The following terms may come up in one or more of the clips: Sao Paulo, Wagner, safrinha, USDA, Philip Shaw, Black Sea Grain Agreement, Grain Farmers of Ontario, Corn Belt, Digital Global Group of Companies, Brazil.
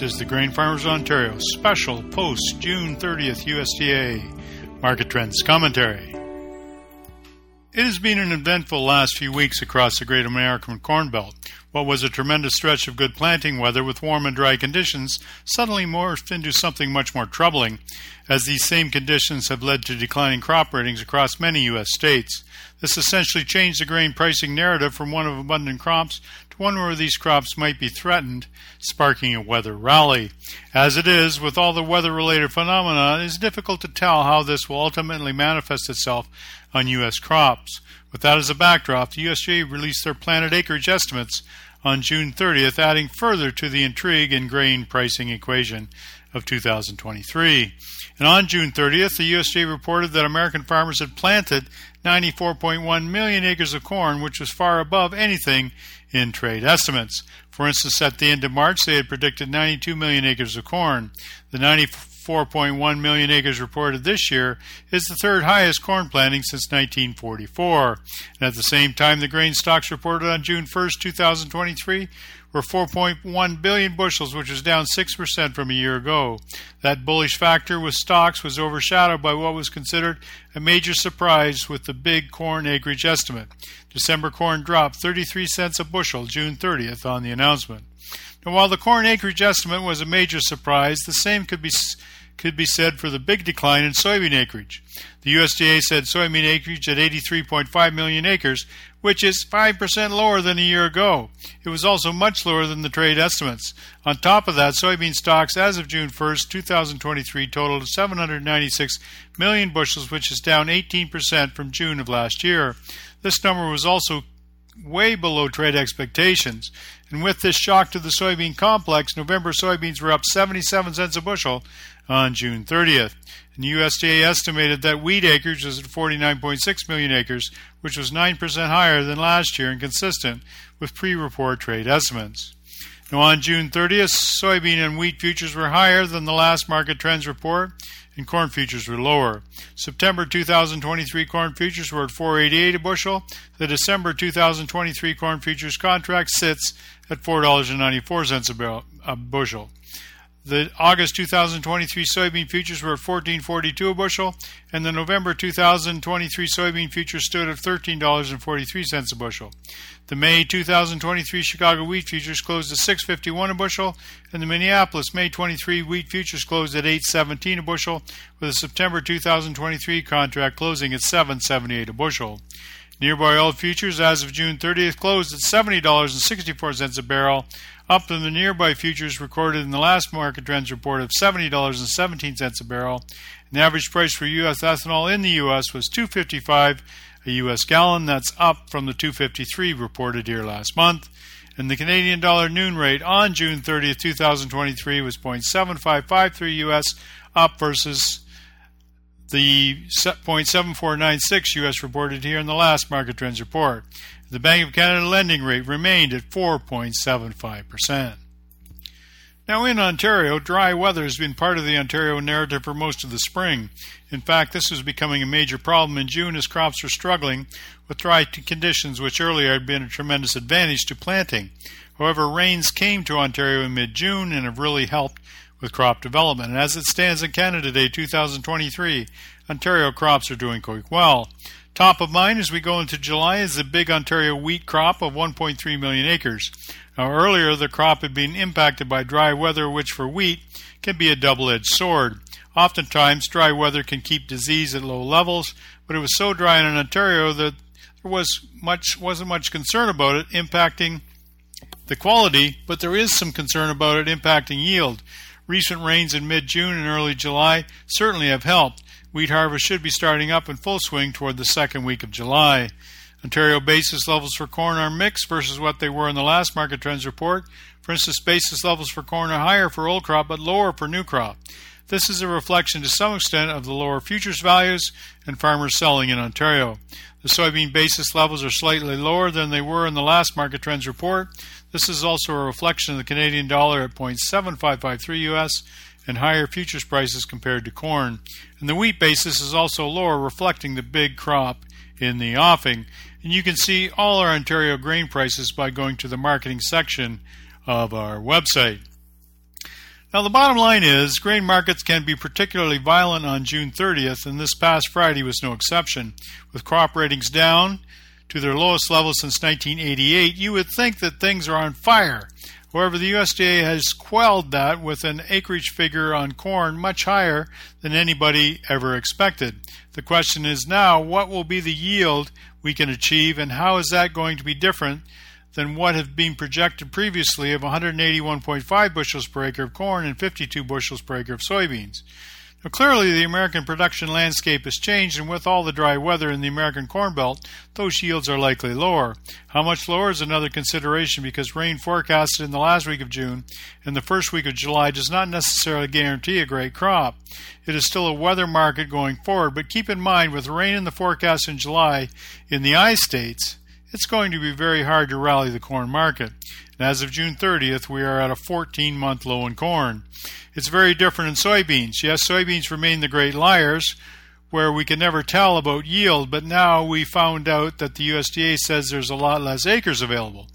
This is the Grain Farmers of Ontario special post June 30th USDA Market Trends Commentary. It has been an eventful last few weeks across the Great American Corn Belt. What was a tremendous stretch of good planting weather with warm and dry conditions suddenly morphed into something much more troubling, as these same conditions have led to declining crop ratings across many U.S. states. This essentially changed the grain pricing narrative from one of abundant crops to one where these crops might be threatened, sparking a weather rally. As it is, with all the weather-related phenomena, it is difficult to tell how this will ultimately manifest itself on U.S. crops. With that as a backdrop, the USDA released their planted acreage estimates on June 30th, adding further to the intrigue and grain pricing equation of 2023. And on June 30th, the USDA reported that American farmers had planted 94.1 million acres of corn, which was far above anything in trade estimates. For instance, at the end of March, they had predicted 92 million acres of corn. The 4.1 million acres reported this year is the third highest corn planting since 1944. And at the same time, the grain stocks reported on June 1st, 2023 were 4.1 billion bushels, which was down 6% from a year ago. That bullish factor with stocks was overshadowed by what was considered a major surprise with the big corn acreage estimate. December corn dropped 33 cents a bushel June 30th on the announcement. Now, while the corn acreage estimate was a major surprise, the same could be said for the big decline in soybean acreage. The USDA said soybean acreage at 83.5 million acres, which is 5% lower than a year ago. It was also much lower than the trade estimates. On top of that, soybean stocks as of June 1st, 2023 totaled 796 million bushels, which is down 18% from June of last year. This number was also way below trade expectations. And with this shock to the soybean complex, November soybeans were up 77 cents a bushel on June 30th. And the USDA estimated that wheat acreage was at 49.6 million acres, which was 9% higher than last year and consistent with pre-report trade estimates. Now on June 30th, soybean and wheat futures were higher than the last market trends report, and corn futures were lower. September 2023 corn futures were at $4.88 a bushel. The December 2023 corn futures contract sits at $4.94 a bushel. The August 2023 soybean futures were at $14.42 a bushel, and the November 2023 soybean futures stood at $13.43 a bushel. The May 2023 Chicago wheat futures closed at $6.51 a bushel, and the Minneapolis May 23 wheat futures closed at $8.17 a bushel, with the September 2023 contract closing at $7.78 a bushel. Nearby oil futures as of June 30th closed at $70.64 a barrel, up from the nearby futures recorded in the last market trends report of $70.17 a barrel. And the average price for U.S. ethanol in the U.S. was $2.55 a U.S. gallon. That's up from the $2.53 reported here last month. And the Canadian dollar noon rate on June 30th, 2023 was 0.7553 U.S., up versus the 0.7496 U.S. reported here in the last market trends report. The Bank of Canada lending rate remained at 4.75%. Now in Ontario, dry weather has been part of the Ontario narrative for most of the spring. In fact, this was becoming a major problem in June as crops were struggling with dry conditions, which earlier had been a tremendous advantage to planting. However, rains came to Ontario in mid-June and have really helped with crop development. And as it stands in Canada Day 2023, Ontario crops are doing quite well. Top of mind as we go into July is the big Ontario wheat crop of 1.3 million acres. Now earlier the crop had been impacted by dry weather, which for wheat can be a double-edged sword. Oftentimes dry weather can keep disease at low levels, but it was so dry in Ontario that there wasn't much concern about it impacting the quality, but there is some concern about it impacting yield. Recent rains in mid-June and early July certainly have helped. Wheat harvest should be starting up in full swing toward the second week of July. Ontario basis levels for corn are mixed versus what they were in the last market trends report. For instance, basis levels for corn are higher for old crop but lower for new crop. This is a reflection to some extent of the lower futures values and farmers selling in Ontario. The soybean basis levels are slightly lower than they were in the last market trends report. This is also a reflection of the Canadian dollar at 0.7553 US and higher futures prices compared to corn. And the wheat basis is also lower, reflecting the big crop in the offing. And you can see all our Ontario grain prices by going to the marketing section of our website. Now the bottom line is, grain markets can be particularly violent on June 30th, and this past Friday was no exception. With crop ratings down to their lowest level since 1988, you would think that things are on fire. However, the USDA has quelled that with an acreage figure on corn much higher than anybody ever expected. The question is now, what will be the yield we can achieve, and how is that going to be different than what had been projected previously of 181.5 bushels per acre of corn and 52 bushels per acre of soybeans? Now, clearly, the American production landscape has changed, and with all the dry weather in the American Corn Belt, those yields are likely lower. How much lower is another consideration, because rain forecasted in the last week of June and the first week of July does not necessarily guarantee a great crop. It is still a weather market going forward, but keep in mind, with rain in the forecast in July in the I states, it's going to be very hard to rally the corn market. And as of June 30th, we are at a 14-month low in corn. It's very different in soybeans. Yes, soybeans remain the great liars, where we can never tell about yield, but now we found out that the USDA says there's a lot less acres available.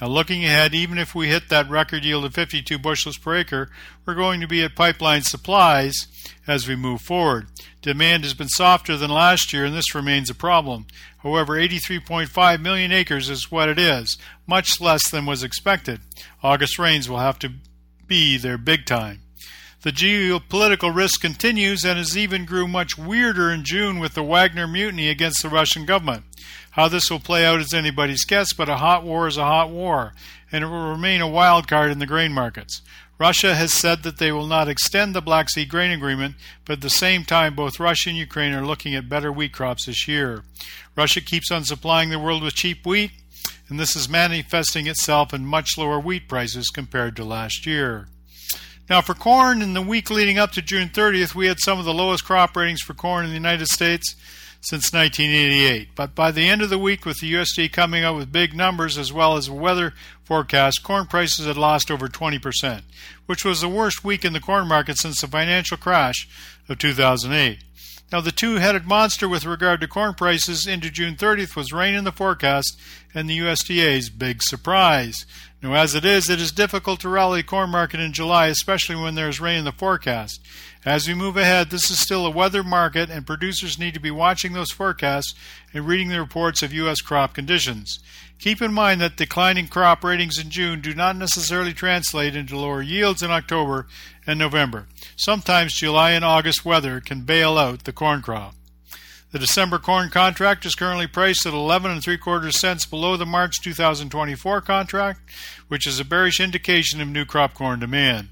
Now looking ahead, even if we hit that record yield of 52 bushels per acre, we're going to be at pipeline supplies as we move forward. Demand has been softer than last year, and this remains a problem. However, 83.5 million acres is what it is, much less than was expected. August rains will have to be there big time. The geopolitical risk continues and has even grew much weirder in June with the Wagner mutiny against the Russian government. How this will play out is anybody's guess, but a hot war is a hot war, and it will remain a wild card in the grain markets. Russia has said that they will not extend the Black Sea Grain Agreement, but at the same time, both Russia and Ukraine are looking at better wheat crops this year. Russia keeps on supplying the world with cheap wheat, and this is manifesting itself in much lower wheat prices compared to last year. Now for corn, in the week leading up to June 30th, we had some of the lowest crop ratings for corn in the United States since 1988. But by the end of the week, with the USDA coming out with big numbers as well as a weather forecast, corn prices had lost over 20%, which was the worst week in the corn market since the financial crash of 2008. Now the two-headed monster with regard to corn prices into June 30th was rain in the forecast and the USDA's big surprise. Now as it is difficult to rally the corn market in July, especially when there is rain in the forecast. As we move ahead, this is still a weather market, and producers need to be watching those forecasts and reading the reports of U.S. crop conditions. Keep in mind that declining crop ratings in June do not necessarily translate into lower yields in October and November. Sometimes July and August weather can bail out the corn crop. The December corn contract is currently priced at 11 3/4 cents below the March 2024 contract, which is a bearish indication of new crop corn demand.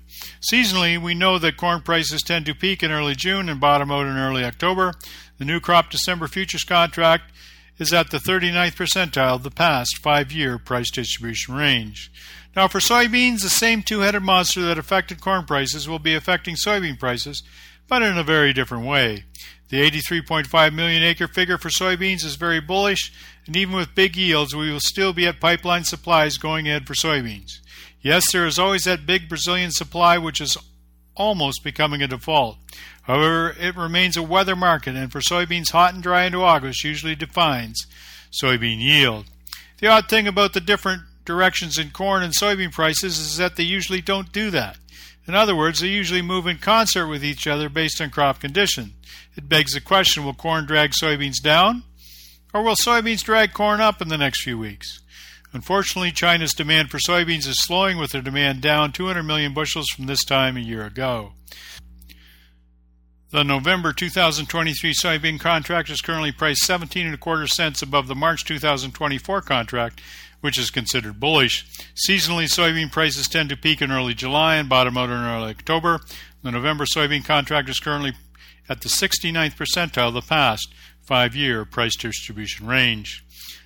Seasonally, we know that corn prices tend to peak in early June and bottom out in early October. The new crop December futures contract is at the 39th percentile of the past 5-year price distribution range. Now for soybeans, the same two-headed monster that affected corn prices will be affecting soybean prices, but in a very different way. The 83.5 million acre figure for soybeans is very bullish, and even with big yields, we will still be at pipeline supplies going ahead for soybeans. Yes, there is always that big Brazilian supply, which is almost becoming a default. However, it remains a weather market, and for soybeans, hot and dry into August usually defines soybean yield. The odd thing about the different directions in corn and soybean prices is that they usually don't do that. In other words, they usually move in concert with each other based on crop condition. It begs the question, will corn drag soybeans down, or will soybeans drag corn up in the next few weeks? Unfortunately, China's demand for soybeans is slowing, with their demand down 200 million bushels from this time a year ago. The November 2023 soybean contract is currently priced 17 1/4 cents above the March 2024 contract, which is considered bullish. Seasonally, soybean prices tend to peak in early July and bottom out in early October. The November soybean contract is currently at the 69th percentile of the past 5-year price distribution range.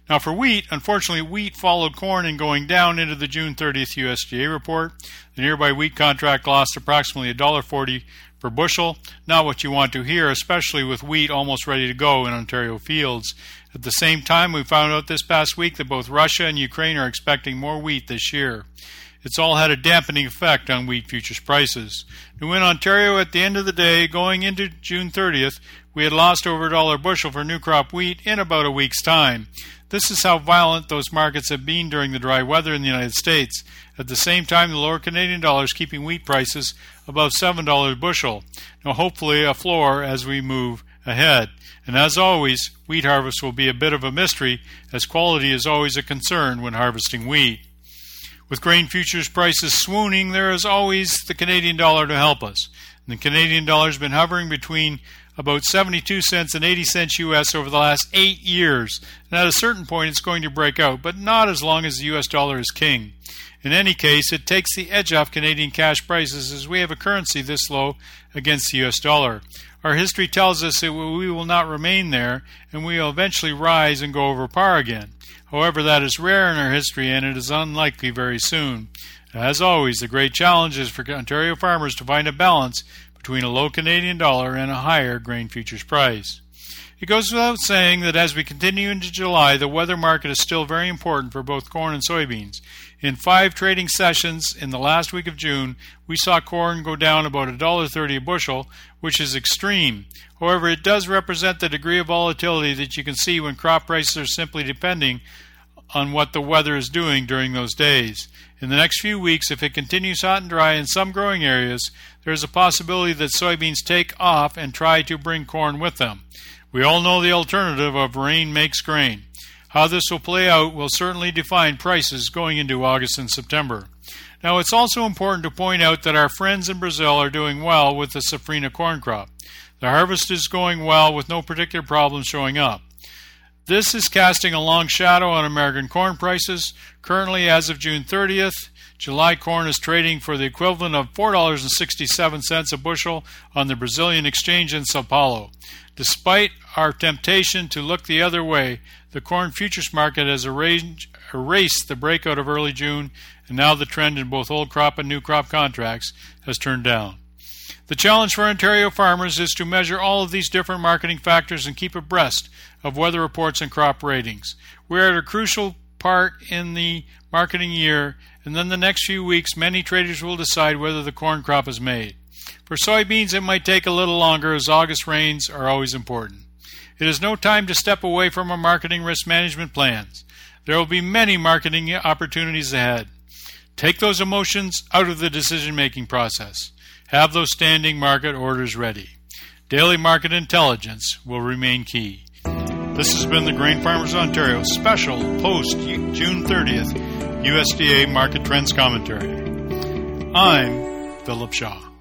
Now for wheat, unfortunately, wheat followed corn in going down into the June 30th USDA report. The nearby wheat contract lost approximately $1.40 per bushel. Not what you want to hear, especially with wheat almost ready to go in Ontario fields. At the same time, we found out this past week that both Russia and Ukraine are expecting more wheat this year. It's all had a dampening effect on wheat futures prices. Now in Ontario, at the end of the day, going into June 30th, We had lost over $1 a bushel for new crop wheat in about a week's time. This is how violent those markets have been during the dry weather in the United States. At the same time, the lower Canadian dollar is keeping wheat prices above $7 a bushel. Now, hopefully a floor as we move ahead. And as always, wheat harvest will be a bit of a mystery, as quality is always a concern when harvesting wheat. With grain futures prices swooning, there is always the Canadian dollar to help us. And the Canadian dollar has been hovering between about 72 cents and 80 cents U.S. over the last 8 years. And at a certain point, it's going to break out, but not as long as the U.S. dollar is king. In any case, it takes the edge off Canadian cash prices as we have a currency this low against the U.S. dollar. Our history tells us that we will not remain there, and we will eventually rise and go over par again. However, that is rare in our history, and it is unlikely very soon. As always, the great challenge is for Ontario farmers to find a balance between a low Canadian dollar and a higher grain futures price. It goes without saying that as we continue into July, the weather market is still very important for both corn and soybeans. In 5 trading sessions in the last week of June, we saw corn go down about $1.30 a bushel, which is extreme. However, it does represent the degree of volatility that you can see when crop prices are simply depending on what the weather is doing during those days. In the next few weeks, if it continues hot and dry in some growing areas, there is a possibility that soybeans take off and try to bring corn with them. We all know the alternative of rain makes grain. How this will play out will certainly define prices going into August and September. Now, it's also important to point out that our friends in Brazil are doing well with the safrinha corn crop. The harvest is going well with no particular problem showing up. This is casting a long shadow on American corn prices. Currently, as of June 30th, July corn is trading for the equivalent of $4.67 a bushel on the Brazilian exchange in Sao Paulo. Despite our temptation to look the other way, the corn futures market has erased the breakout of early June, and now the trend in both old crop and new crop contracts has turned down. The challenge for Ontario farmers is to measure all of these different marketing factors and keep abreast of weather reports and crop ratings. We are at a crucial part in the marketing year, and then the next few weeks many traders will decide whether the corn crop is made. For soybeans, it might take a little longer, as August rains are always important. It is no time to step away from our marketing risk management plans. There will be many marketing opportunities ahead. Take those emotions out of the decision-making process. Have those standing market orders ready. Daily market intelligence will remain key. This has been the Grain Farmers of Ontario special post-June 30th USDA Market Trends Commentary. I'm Philip Shaw.